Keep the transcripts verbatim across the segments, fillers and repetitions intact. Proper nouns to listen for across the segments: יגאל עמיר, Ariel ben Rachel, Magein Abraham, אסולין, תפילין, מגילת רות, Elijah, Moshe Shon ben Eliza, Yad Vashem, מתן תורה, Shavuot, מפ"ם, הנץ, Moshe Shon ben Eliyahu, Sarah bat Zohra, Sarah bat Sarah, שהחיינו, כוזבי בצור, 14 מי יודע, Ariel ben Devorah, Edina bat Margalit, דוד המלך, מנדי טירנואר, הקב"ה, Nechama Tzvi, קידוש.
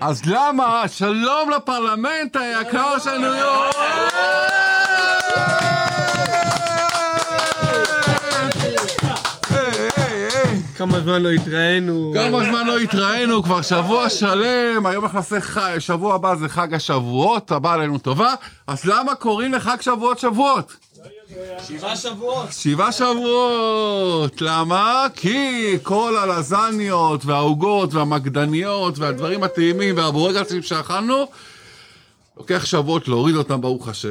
אז למה? שלום לפרלמנט היקר של ניו יורק! כמה זמן לא התראינו. כמה זמן לא התראינו, כבר שבוע שלם, היום נכנסה חג, שבוע הבא זה חג השבועות, הבא עלינו טובה, אז למה קוראים לחג שבועות שבועות? שבעה שבועות. שבעה שבועות. למה? כי כל הלזניות והעוגות והמקדניות והדברים הטעימים והבורגלסים שאכלנו, לוקח שבועות להוריד אותם ברוך השם.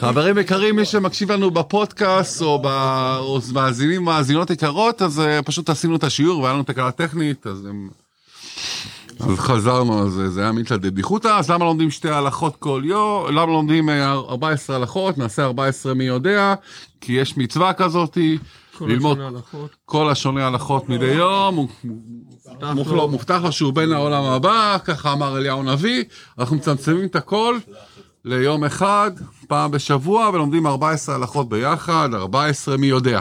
חברים יקרים, מי שמקשיב לנו בפודקאסט או במאזינים מאזינות יקרות, אז פשוט עשינו את השיעור והיה לנו תקלה טכנית, אז אז חזרנו, אז זה היה מיטל דדיחוטה. אז למה לומדים שתי הלכות כל יום? למה לומדים ארבע עשרה הלכות? נעשה ארבע עשרה מי יודע, כי יש מצווה כזאת, ללמוד כל השונה הלכות מדי יום, מובטח לו שהוא בין העולם הבא, ככה אמר אליהו נביא. אנחנו מצמצמים את הכל ליום אחד, פעם בשבוע, ולומדים ארבע עשרה הלכות ביחד, ארבע עשרה מי יודע.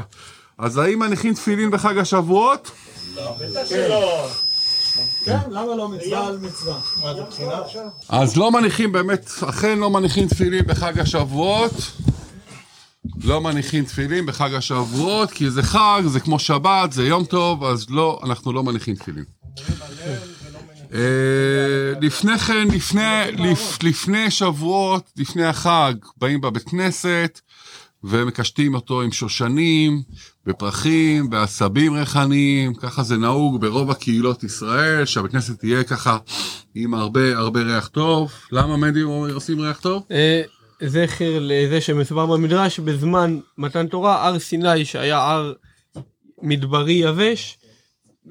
אז האם מניחים תפילין בחג השבועות? לא, בטח שלא. כן, למה לא מצווה על מצווה? אז לא מניחים באמת, אכן לא מניחים תפילים בחג השבועות, לא מניחים תפילים בחג השבועות, כי זה חג, זה כמו שבת, זה יום טוב, אז לא, אנחנו לא מניחים תפילים. לפני כן, לפני שבועות, לפני החג, באים בבית כנסת, ומקשטים אותו עם שושנים, בפרחים, בעשבים ריחניים, ככה זה נהוג ברוב הקהילות ישראל, שהכנסת תהיה ככה עם הרבה הרבה ריח טוב. למה מדי עושים ריח טוב? זכר לזה שמסבר במדרש, בזמן מתן תורה, הר סיני שהיה הר מדברי יבש,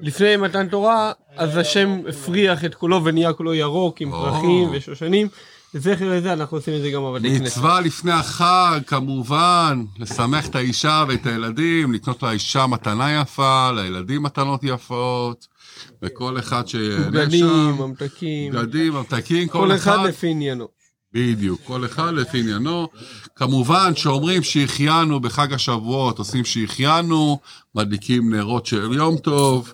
לפני מתן תורה, אז השם הפריח את כולו ונהיה כולו ירוק עם פרחים ושושנים, זכר לזה, אנחנו עושים את זה גם בבתי כנסת. מצווה לפני החג, כמובן, לשמח את האישה ואת הילדים, לקנות לאישה מתנה יפה, לילדים מתנות יפות, וכל אחד שיהנה שם. גדים, ממתקים. גדים, ממתקים, כל, כל אחד. כל אחד לפי עניינו. בדיוק, כל אחד לפי עניינו. כמובן שאומרים שהחיינו בחג השבועות, עושים שהחיינו, מדליקים נרות של יום טוב.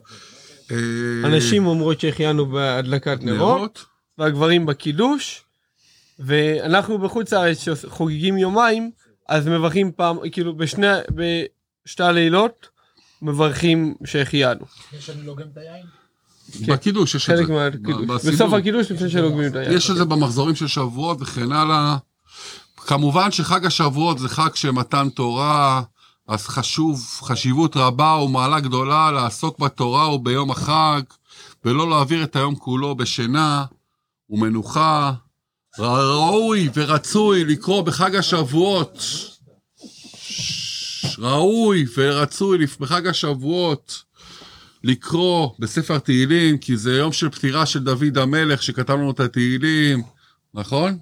אנשים אומרות שהחיינו בהדלקת נרות, נרות. והגברים בקידוש. ואנחנו בחוץ הארץ שחוגגים יומיים, אז מברכים פעם, כאילו בשני, בשתי הלילות, מברכים שהחיינו. יש לנו לוגם את היין? בקידוש יש את זה. חלק מהקידוש. בסוף הקידוש לפני שלוגמים את היין. יש את זה במחזורים של שבועות וכן הלאה. כמובן שחג השבועות זה חג שמתן תורה, אז חשוב, חשיבות רבה ומעלה גדולה לעסוק בתורה או ביום החג, ולא להעביר את היום כולו בשינה ומנוחה. ראוי ורצוי לקרוא בחג השבועות, ראוי ורצוי בחג השבועות לקרוא בספר תהילים, כי זה יום של פטירה של דוד המלך שכתב לנו את התהילים, נכון?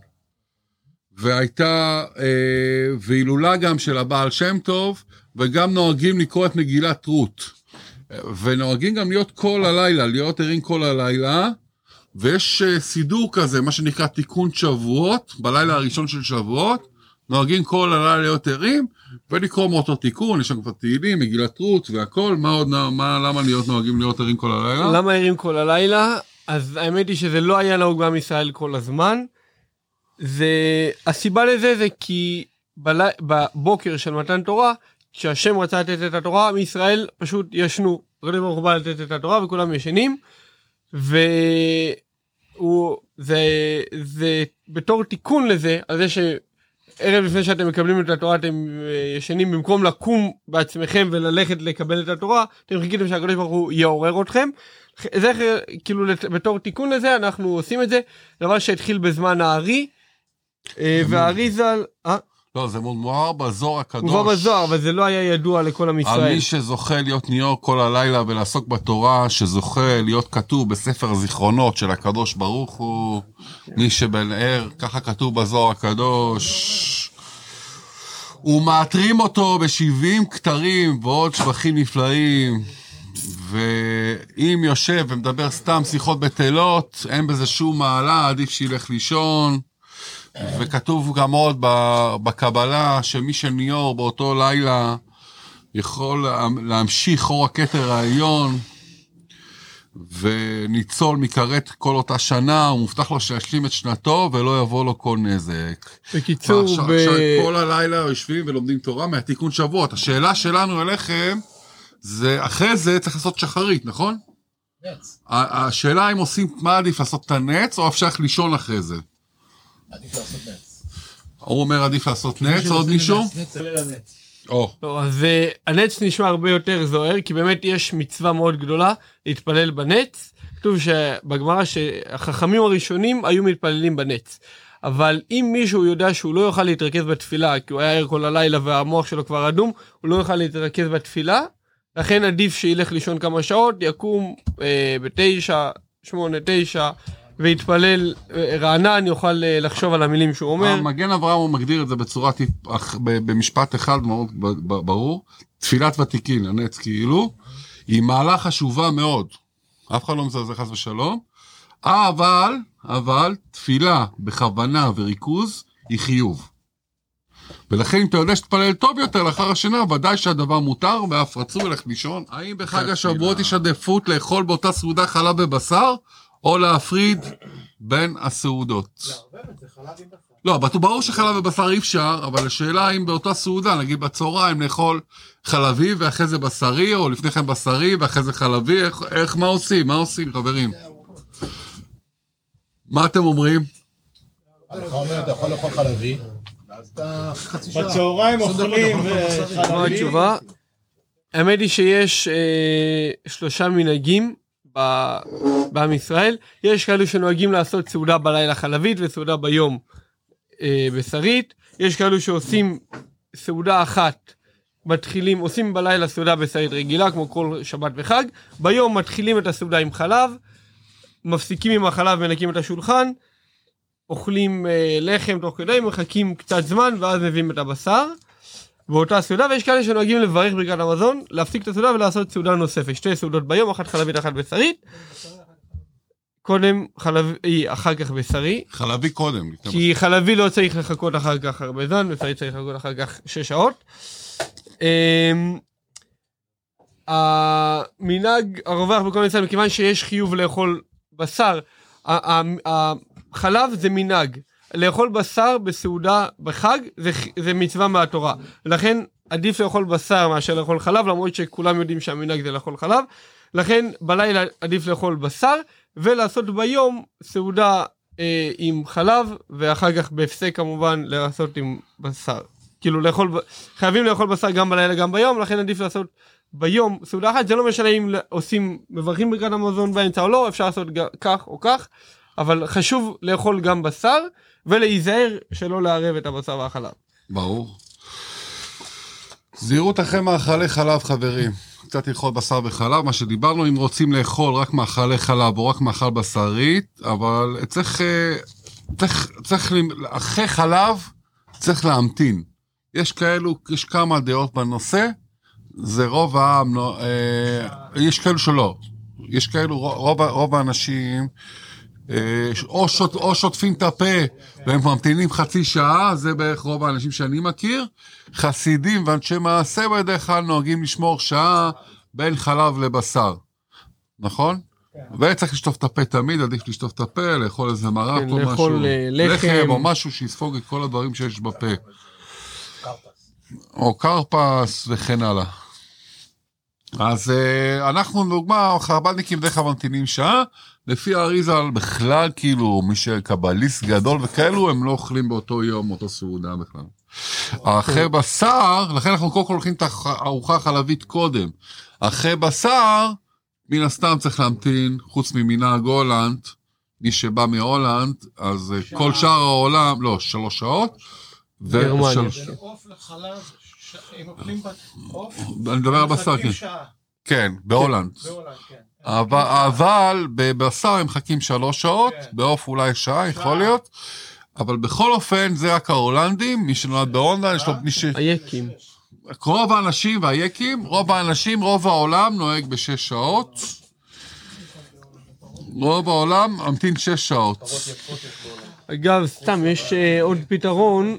והייתה אה, והילולה גם של הבעל שם טוב, וגם נוהגים לקרוא את מגילת רות, ונוהגים גם להיות כל הלילה, להיות ערים כל הלילה, ויש סידור כזה, מה שנקרא תיקון שבועות, בלילה הראשון של שבועות, נוהגים כל הלילה להיות ערים, ולקרוא מאותו תיקון, יש שם כבר תהילים, מגילת רות והכל, מה עוד, מה, למה להיות נוהגים להיות ערים כל הלילה? למה ערים כל הלילה? אז האמת היא שזה לא היה נהוג עם ישראל כל הזמן, זה, הסיבה לזה זה כי בלי, בבוקר של מתן תורה, כשהשם רצה לתת את התורה, מישראל פשוט ישנו, רדב ברוך בא לתת את התורה וכולם ישנים, והוא, זה, זה, בתור תיקון לזה, על זה שערב לפני שאתם מקבלים את התורה, אתם ישנים, במקום לקום בעצמכם וללכת לקבל את התורה, אתם חיכיתם שהקדוש ברוך הוא יעורר אתכם. זה, כאילו, בתור תיקון לזה, אנחנו עושים את זה, דבר שהתחיל בזמן הארי, והארי ז"ל, אה? לא, זה מובא בזוהר הקדוש. מובא בזוהר, אבל זה לא היה ידוע לכל עם ישראל. על מי שזוכה להיות ניאור כל הלילה ולעסוק בתורה, שזוכה להיות כתוב בספר זיכרונות של הקדוש ברוך הוא, מי שבן ער, ככה כתוב בזוהר הקדוש. ומאתרים אותו בשבעים כתרים ועוד שבחים נפלאים, ואם יושב ומדבר סתם שיחות בטלות, אין בזה שום מעלה, עדיף שילך לישון. וכתוב גם עוד בקבלה שמי שניאור באותו לילה יכול להמשיך אור הכתר העליון וניצול מקראת כל אותה שנה, הוא מובטח לו שישלים את שנתו ולא יבוא לו כל נזק. בקיצור, עכשיו, ב... עכשיו כל הלילה יושבים ולומדים תורה מהתיקון שבועות. השאלה שלנו אליכם זה, אחרי זה צריך לעשות שחרית, נכון? נץ. השאלה אם עושים, מה עדיף לעשות את הנץ או אפשר לישון אחרי זה? עדיף לעשות נץ. הוא אומר עדיף לעשות נץ, עוד מישהו? נץ עלה לנץ. לא, אז הנץ נשמע הרבה יותר זוהר, כי באמת יש מצווה מאוד גדולה להתפלל בנץ. כתוב שבגמרא שהחכמים הראשונים היו מתפללים בנץ, אבל אם מישהו יודע שהוא לא יוכל להתרכז בתפילה, כי הוא היה ער כל הלילה והמוח שלו כבר אדום, הוא לא יוכל להתרכז בתפילה, לכן עדיף שילך לישון כמה שעות, יקום אה, בתשע, שמונה, תשע, והתפלל רענן, יוכל לחשוב על המילים שהוא אומר. מגן אברהם הוא מגדיר את זה בצורה, במשפט אחד מאוד ברור, תפילת ותיקין, הנץ כאילו, היא מעלה חשובה מאוד, אף אחד לא מזלזל חס ושלום, אבל, אבל, תפילה בכוונה וריכוז היא חיוב. ולכן אם אתה יודע שתפלל טוב יותר לאחר השינה, ודאי שהדבר מותר, ואף רצוי לך לישון. האם בחג השבועות יש עדיפות לאכול באותה סעודה חלב ובשר? או להפריד בין הסעודות. לא, ברור שחלב ובשר אי אפשר, אבל השאלה אם באותה סעודה, נגיד בצהריים, לאכול חלבי ואחרי זה בשרי, או לפני כן בשרי ואחרי זה חלבי, איך, איך, מה עושים? מה עושים, חברים? מה אתם אומרים? אתה אומר, אתה יכול לאכול חלבי, בצהריים אוכלים חלבי. האמת היא שיש שלושה מנהגים, בעם ישראל יש כאלו שנוהגים לעשות סעודה בלילה חלבית וסעודה ביום אה, בשרית, יש כאלו שעושים סעודה אחת, מתחילים, עושים בלילה סעודה בשרית רגילה כמו כל שבת וחג, ביום מתחילים את הסעודה עם חלב, מפסיקים עם החלב, מנקים את השולחן, אוכלים אה, לחם תוך כדי, מחכים קצת זמן ואז מביאים את הבשר באותה סעודה, ויש כאלה שנוהגים לברך ברכת המזון, להפסיק את הסעודה ולעשות סעודה נוספת, שתי סעודות ביום, אחת חלבית, אחת בשרית, קודם חלבי, אחר כך בשרי, חלבי קודם, כי חלבי לא צריך לחכות אחר כך הרבה זמן, בשרי צריך לחכות אחר כך שש שעות. המנהג הרווח בכל מצד, מכיוון שיש חיוב לאכול בשר, החלב זה מנהג, לאכול בשר בסעודה בחג זה, זה מצווה מהתורה, לכן עדיף לאכול בשר מאשר לאכול חלב, למרות שכולם יודעים שהמנהג זה לאכול חלב, לכן בלילה עדיף לאכול בשר ולעשות ביום סעודה אה, עם חלב, ואחר כך בהפסק כמובן לעשות עם בשר, כאילו לאכול, חייבים לאכול בשר גם בלילה גם ביום, לכן עדיף לעשות ביום סעודה אחת, זה לא משנה אם עושים מברכים ברכת המזון באמצע או לא, אפשר לעשות כך או כך, אבל חשוב לאכול גם בשר ולהיזהר שלא לערב את הבשר והחלב. ברור. זהירות אחרי מאכלי חלב, חברים. קצת לאכול בשר וחלב, מה שדיברנו, אם רוצים לאכול רק מאכלי חלב או רק מאכל בשרית, אבל צריך, צריך, צריך, אחרי חלב צריך להמתין. יש כאלו, יש כמה דעות בנושא, זה רוב העם, אה, יש כאלו שלא. יש כאלו, רוב, רוב האנשים... או, שוט, או שוטפים את הפה והם ממתינים חצי שעה, זה בערך רוב האנשים שאני מכיר. חסידים ואנשי מעשה בדרך כלל נוהגים לשמור שעה בין חלב לבשר, נכון? וצריך לשטוף את הפה תמיד, עדיף לשטוף את הפה, לאכול איזה מרק או משהו, לחם או משהו שיספוג את כל הדברים שיש בפה, או קרפס וכן הלאה. אז אנחנו לדוגמה חרבניקים דרך ממתינים שעה, לפי האריזל בכלל, כאילו מי שקבליסט גדול וכאלו הם לא אוכלים באותו יום אותו סעודה בכלל. אחרי בשר, לכן אנחנו קודם כל הולכים את הארוחה החלבית קודם, אחרי בשר מן הסתם צריך להמתין, חוץ ממנהג הולנד, מי שבא מהולנד, אז כל שאר העולם, לא, שלוש שעות, ושלוש עוף לחלב, אם אוכלים עוף, אני מדבר על בשר, כן, בהולנד, אבל בבשר הם חכים שלוש שעות, בעוף אולי שעה, יכול להיות, אבל בכל אופן זה רק ההולנדים, מי שנולד בהולנד, יש לו מישהו... היקים. רוב האנשים והיקים, רוב האנשים, רוב העולם נוהג בשש שעות, רוב העולם ממתין שש שעות. אגב, סתם, יש עוד פתרון.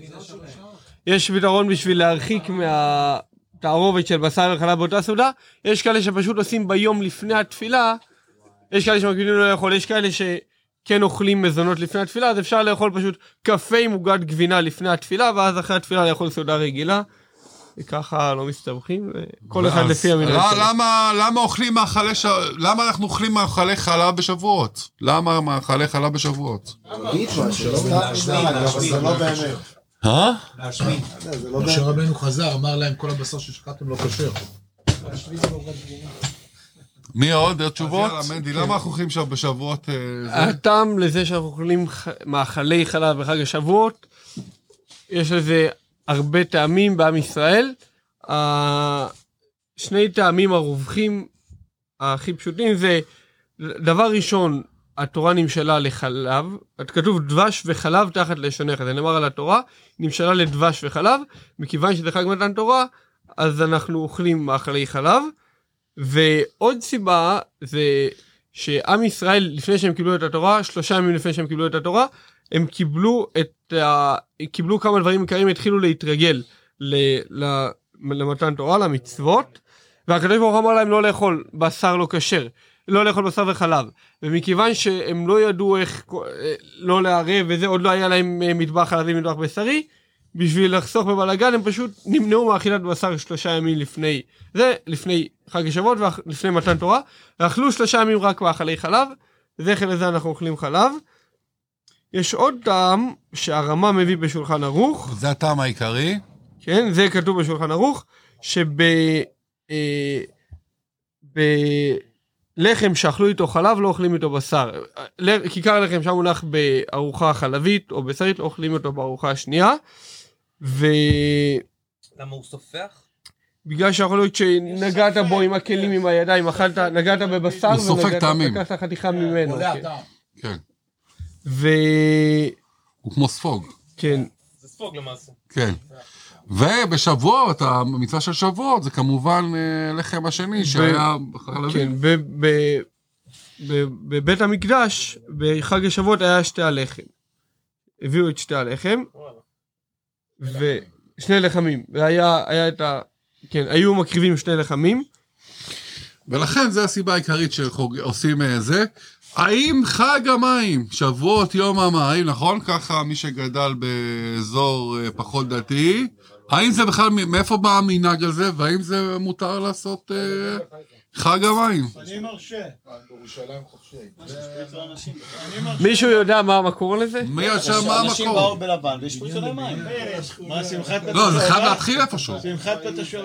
יש פתרון בשביל להרחיק מהתערובת של בשר וחלב באותה סעודה. יש כאלה שפשוט עושים ביום לפני התפילה, יש כאלה שמקפידים לא לאכול, יש כאלה שכן אוכלים מזונות לפני התפילה, אז אפשר לאכול פשוט קפה עם עוגת גבינה לפני התפילה, ואז אחרי התפילה לאכול סעודה רגילה. וככה לא מסתבכים, כל אחד לפי המנהל שלו. למה, למה אוכלים מאכלי, למה אנחנו אוכלים מאכלי חלב בשבועות? למה מאכלי חלב בשבועות? זה לא באמת. אה? משה רבנו חזר, אמר להם, כל הבשר ששחטתם לא כשר. מי עוד? עוד תשובות? למה אנחנו אוכלים שם בשבועות? הטעם לזה שאנחנו אוכלים מאכלי חלב בחג השבועות, יש לזה הרבה טעמים בעם ישראל. שני טעמים הרווחים הכי פשוטים זה, דבר ראשון, התורה נמשלה לחלב, כתוב דבש וחלב תחת לשונך, זה נאמר על התורה, נמשלה לדבש וחלב, מכיוון שזה חג מתן תורה, אז אנחנו אוכלים מאכלי חלב. ועוד סיבה זה שעם ישראל, לפני שהם קיבלו את התורה, שלושה ימים לפני שהם קיבלו את התורה, הם קיבלו את ה... קיבלו כמה דברים עיקריים, התחילו להתרגל ל... ל... למתן תורה, למצוות, והקדוש ברוך הוא אמר להם לא לאכול בשר לא כשר, לא לאכול בשר וחלב, ומכיוון שהם לא ידעו איך לא לערב וזה, עוד לא היה להם מטבח חלבי, מטבח בשרי, בשביל לחסוך בבלגן, הם פשוט נמנעו מאכילת בשר שלושה ימים לפני זה, לפני חג השבועות ולפני מתן תורה, ואכלו שלושה ימים רק מאכלי חלב, זכר לזה אנחנו אוכלים חלב. יש עוד טעם שהרמה מביא בשולחן ערוך. זה הטעם העיקרי. כן, זה כתוב בשולחן ערוך, שבלחם שאכלו איתו חלב לא אוכלים איתו בשר. כיכר לחם שמונח בארוחה חלבית או בשרית, לא אוכלים אותו בארוחה השנייה. ו... למה הוא סופח? בגלל שאנחנו לא יודעים שנגעת בו עם הכלים, עם הידיים, נגעת בבשר ונגעת חתיכה ממנו. כן. ו... הוא כמו ספוג. כן. זה ספוג למעשה. כן. ובשבועות, המצווה של שבועות, זה כמובן לחם השני שהיה חלבים. כן, בבית המקדש, בחג השבועות היה שתי הלחם. הביאו את שתי הלחם. ושני לחמים. והיה את ה... כן, היו מקריבים שני לחמים. ולכן זה הסיבה העיקרית שעושים זה. האם חג המים, שבועות יום המים, נכון? ככה מי שגדל באזור פחות דתי, האם זה בכלל, מאיפה בא המנהג הזה, והאם זה מותר לעשות חג המים? אני מרשה. מישהו יודע מה המקור לזה? מי יודע מה המקור? אנשים באו בלבן והשפריצו להם מים. לא, זה חייב להתחיל איפשהו.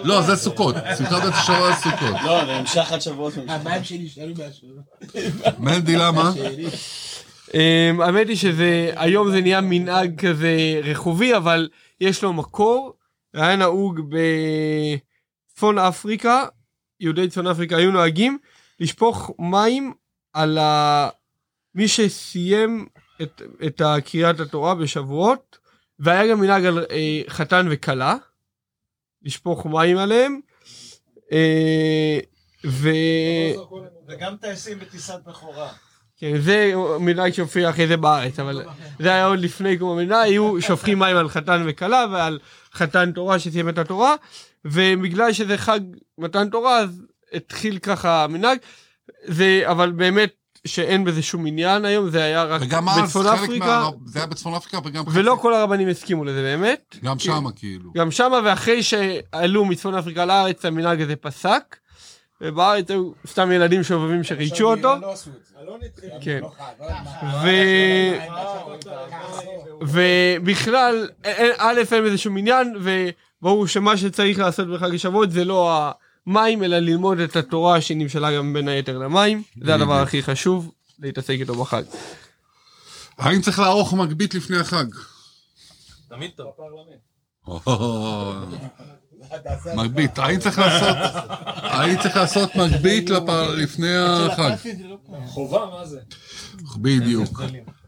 לא, זה סוכות. שמחת בית השואבה זה סוכות. לא, להמשך עד שבועות. המים שלי שאלו מהשואבה. מנדי, למה? האמת היא שהיום זה נהיה מנהג כזה רחובי, אבל יש לו מקור. היה נהוג בצפון אפריקה, יהודי צפון אפריקה היו נוהגים לשפוך מים על ה... מי שסיים את, את קריאת התורה בשבועות, והיה גם מנהג על אה, חתן וכלה, לשפוך מים עליהם, אה, ו... וגם טייסים בטיסת בכורה. כן, זה מנהג שהופיע אחרי זה בארץ, אבל זה היה עוד לפני כמו מנהג, היו שופכים מים על חתן וכלה, ועל חתן תורה שסיים את התורה, ובגלל שזה חג מתן תורה, אז התחיל ככה המנהג, זה, אבל באמת שאין בזה שום עניין היום, זה היה רק בצפון אפריקה, זה היה בצפון אפריקה, ולא כל הרבנים הסכימו לזה באמת. גם שמה כאילו. גם שמה, ואחרי שעלו מצפון אפריקה לארץ, המנהג הזה פסק, ובארץ היו סתם ילדים שובבים שריצ'ו אותו. כן. ובכלל, א' אין בזה שום עניין, וברור שמה שצריך לעשות בחג השבועות זה לא ה... מים, אלא ללמוד את התורה שנמשלה גם בין היתר למים, זה הדבר הכי חשוב, להתעסק איתו בחג. האם צריך לערוך מגבית לפני החג? תמיד טוב. מגבית, האם צריך לעשות, האם צריך לעשות מגבית לפני החג? חובה, מה זה? בדיוק.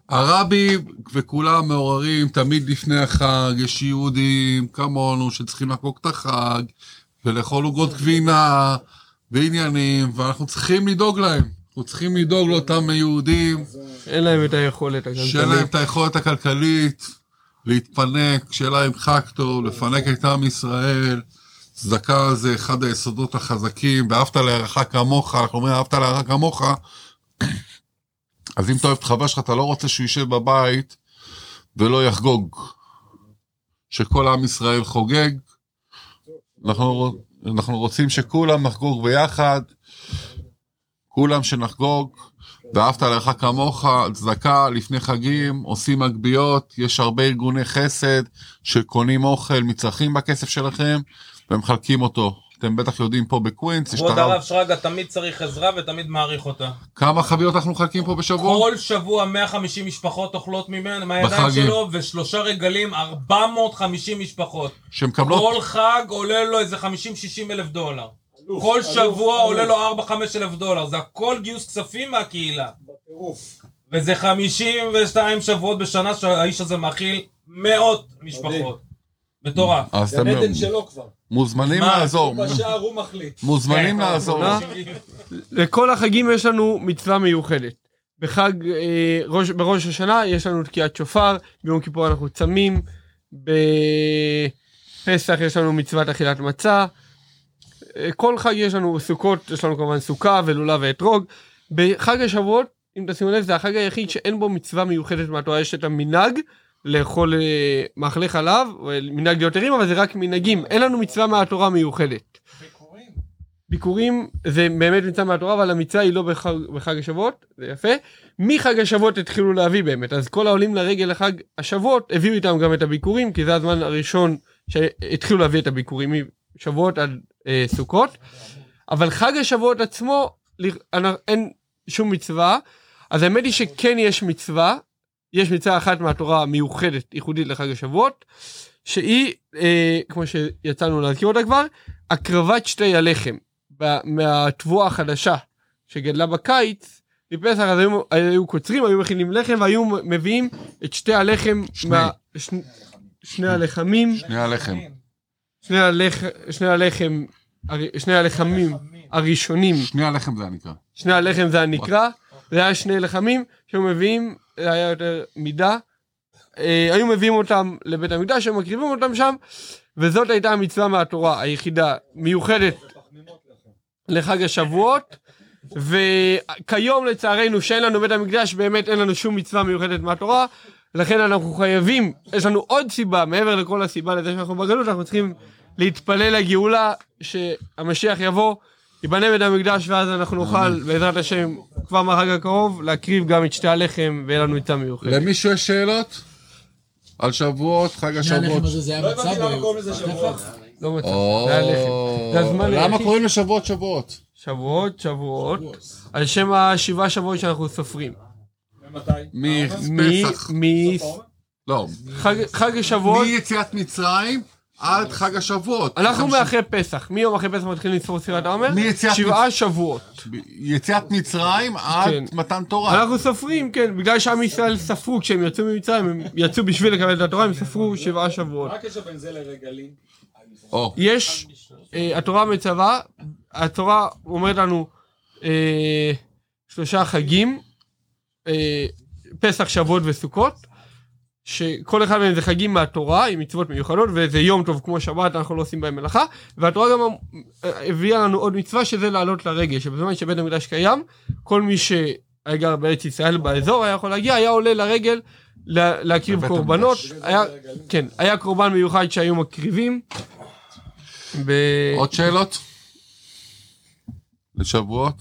הרבי וכולם מעוררים, תמיד לפני החג, יש יהודים כמונו שצריכים לחגוג את החג, ולאכול עוגות גבינה ועניינים, ואנחנו צריכים לדאוג להם. אנחנו צריכים לדאוג לאותם יהודים. אין להם את היכולת הכלכלית. שאין להם את היכולת הכלכלית להתפנק, שאין להם חג טוב, לפנק את עם ישראל. צדקה זה אחד היסודות החזקים, ואהבת לערך כמוך, אנחנו אומרים, אהבת לערך כמוך, אז אם אתה אוהב את חבר שלך, אתה לא רוצה שהוא יישב בבית, ולא יחגוג. שכל עם ישראל חוגג, אנחנו, אנחנו רוצים שכולם נחגוג ביחד, כולם שנחגוג, ואהבת עליך כמוך, צדקה, לפני חגים, עושים מגביות, יש הרבה ארגוני חסד, שקונים אוכל, מצרכים בכסף שלכם, ומחלקים אותו. אתם בטח יודעים פה בקווינס, כבוד הרב שרגא תמיד צריך עזרה ותמיד מעריך אותה. כמה חביות אנחנו מחלקים פה בשבוע? כל שבוע מאה וחמישים משפחות אוכלות ממנו, מהידיים שלו, ושלושה רגלים, ארבע מאות וחמישים משפחות. שמקבלות? כל חג עולה לו איזה חמישים שישים אלף דולר. כל שבוע עולה לו ארבע חמש אלף דולר, זה הכל גיוס כספים מהקהילה. וזה חמישים ושתיים שבועות בשנה שהאיש הזה מאכיל מאות משפחות. בתורה. אז אתם מוזמנים לעזור. מוזמנים לעזור. לכל החגים יש לנו מצווה מיוחדת. בחג, בראש השנה יש לנו תקיעת שופר, ביום כיפור אנחנו צמים, בפסח יש לנו מצוות אכילת מצה, כל חג יש לנו סוכות, יש לנו כמובן סוכה ולולה ואתרוג. בחג השבועות, אם תשימו לב, זה החג היחיד שאין בו מצווה מיוחדת מהתורה, יש את המנהג לאכול מאכלי חלב, מנהג ליותרים, אבל זה רק מנהגים, אין לנו מצווה מהתורה מיוחדת. ביקורים. ביקורים זה באמת מצווה מהתורה, אבל המצווה היא לא בחג, בחג השבועות, זה יפה. מחג השבועות התחילו להביא באמת, אז כל העולים לרגל לחג השבועות הביאו איתם גם את הביקורים, כי זה הזמן הראשון שהתחילו להביא את הביקורים משבועות עד אה, סוכות, אבל חג השבועות עצמו אין שום מצווה, אז האמת היא שכן יש מצווה, יש מצווה אחת מהתורה המיוחדת, ייחודית לחג השבועות, שהיא, אה, כמו שיצאנו להזכיר אותה כבר, הקרבת שתי הלחם, מהתבואה החדשה שגדלה בקיץ, לפסח אז היו, היו קוצרים, היו מכינים לחם, והיו מביאים את שתי הלחם, שני, מה, ש, שני הלחמים, שני הלחם, שני, הלח, שני הלחם, שני הלחמים הראשונים, שני הלחם זה הנקרא, שני הלחם זה הנקרא, זה היה שני לחמים, שהיו מביאים, זה היה יותר מידה, היו מביאים אותם לבית המקדש, שהם מקריבים אותם שם, וזאת הייתה המצווה מהתורה היחידה, מיוחדת לחג השבועות, וכיום לצערנו שאין לנו בית המקדש, באמת אין לנו שום מצווה מיוחדת מהתורה, לכן אנחנו חייבים, יש לנו עוד סיבה, מעבר לכל הסיבה לזה שאנחנו בגלות, אנחנו צריכים להתפלל לגאולה, שהמשיח יבוא, ייבנה בית המקדש, ואז אנחנו נוכל, בעזרת השם, כבר מהחג הקרוב, להקריב גם את שתי הלחם, ואין לנו איתה מיוחדת. למישהו יש שאלות? על שבועות, חג השבועות. הלחם הזה זה היה מצב? לא הבאתי למקום לזה שבועות. לא מצב, זה הלחם. למה קוראים לשבועות שבועות? שבועות, שבועות, על שם השבעה שבועות שאנחנו סופרים. ומתי? מי? מי? מי? לא. חג השבועות. מי יציאת מצרים? עד חג השבועות. אנחנו מאחרי פסח, מיום אחרי פסח מתחילים לספור ספירת העומר, שבעה שבועות. יציאת מצרים עד מתן תורה. אנחנו סופרים, כן, בגלל שעם ישראל ספרו, כשהם יצאו ממצרים, הם יצאו בשביל לקבל את התורה, הם ספרו שבעה שבועות. מה הקשר בין זה לרגלים? יש, התורה מצווה, התורה אומרת לנו שלושה חגים, פסח, שבועות וסוכות, שכל אחד מהם זה חגים מהתורה, עם מצוות מיוחדות, וזה יום טוב כמו שבת, אנחנו לא עושים בהם מלאכה, והתורה גם הביאה לנו עוד מצווה, שזה לעלות לרגל, שבזמן שבית המקדש קיים, כל מי שגר בארץ ישראל באזור, היה יכול להגיע, היה עולה לרגל, להקריב קורבנות, היה, כן, היה קורבן מיוחד שהיו מקריבים. עוד שאלות? לשבועות?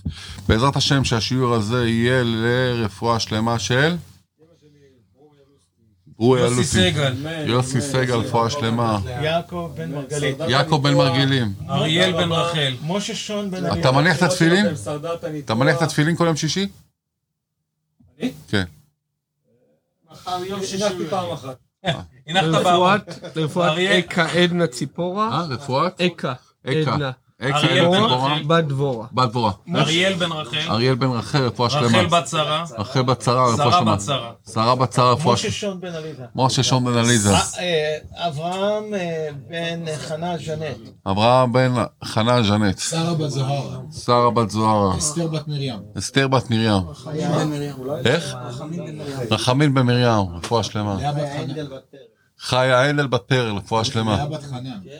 בעזרת השם שהשיעור הזה יהיה לרפואה שלמה של... יוסי סגל, יוסי סגל, רפואה שלמה, יעקב בן מרגלית, יעקב בן מרגלים, אריאל בן רחל, משה שון בן אליהו. אתה מניח את התפילין? אתה מניח את התפילין כל יום שישי? אני? כן. מחר יום שישי פעם אחת. הנחת בערב. רפואת עדנה ציפורה. אה, רפואת? עדנה. אריאל בן דבורה. בת דבורה. אריאל בן רחל. אריאל בן רחל, רפואה שלמה. רחל בת שרה. רחל בת שרה, רפואה שלמה. שרה בת שרה, רפואה שלמה. משה שון בן אליזה. משה שון בן אליזה. אברהם בן חנה ג'נט. אברהם בן חנה ג'נט. שרה בת זוהרה. שרה בת זוהרה. אסתר בת מרים. אסתר בת מרים. איך? רחמים בן מרים, רפואה שלמה. חיה הנדל בת פרל, רפואה שלמה.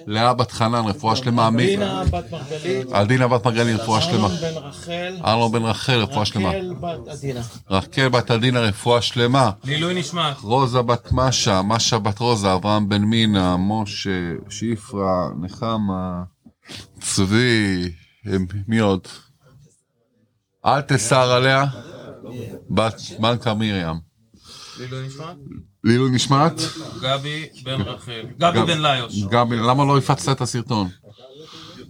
לאה בת חנן, רפואה שלמה. עדינה בת מרגלית. עדינה בת מרגלית, רפואה שלמה. ארלון בן רחל, רפואה שלמה. רחל בת עדינה. רחל בת עדינה, רפואה שלמה. לילוי נשמע. רוזה בת משה, משה בת רוזה, אברהם בן מינה, משה, שיפרה, נחמה, צבי, מי עוד? אל תסער עליה, בת מנקה מרים. לילוי נשמע? לילוי נשמעת? גבי בן רחל. גבי בן ליוש. גבי, למה לא הפצת את הסרטון?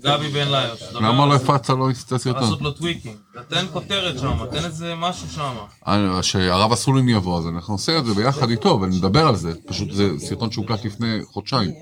גבי בן ליוש. למה לא הפצת את הסרטון? לעשות לו טוויקינג. תתן כותרת שם, תתן איזה משהו שם. שהרב אסולין יבוא, אז אנחנו עושה את זה ביחד איתו, ונדבר על זה. פשוט זה סרטון שהוקלט לפני חודשיים.